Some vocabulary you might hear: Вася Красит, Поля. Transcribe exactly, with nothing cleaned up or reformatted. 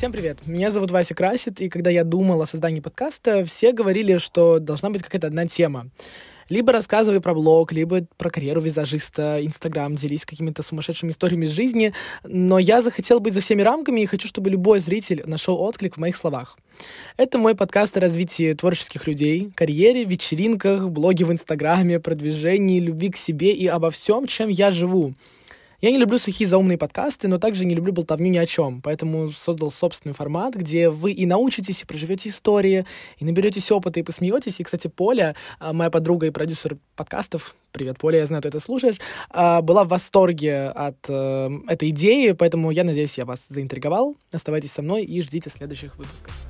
Всем привет, меня зовут Вася Красит, и когда я думал о создании подкаста, все говорили, что должна быть какая-то одна тема. Либо рассказывай про блог, либо про карьеру визажиста, Инстаграм, делись какими-то сумасшедшими историями из жизни, но я захотел быть за всеми рамками и хочу, чтобы любой зритель нашел отклик в моих словах. Это мой подкаст о развитии творческих людей, карьере, вечеринках, блоге в Инстаграме, продвижении, любви к себе и обо всем, чем я живу. Я не люблю сухие заумные подкасты, но также не люблю болтовню ни о чем, поэтому создал собственный формат, где вы и научитесь, и проживете истории, и наберетесь опыта, и посмеетесь. И, кстати, Поля, моя подруга и продюсер подкастов, привет, Поля, я знаю, ты это слушаешь, была в восторге от этой идеи, поэтому я надеюсь, я вас заинтриговал. Оставайтесь со мной и ждите следующих выпусков.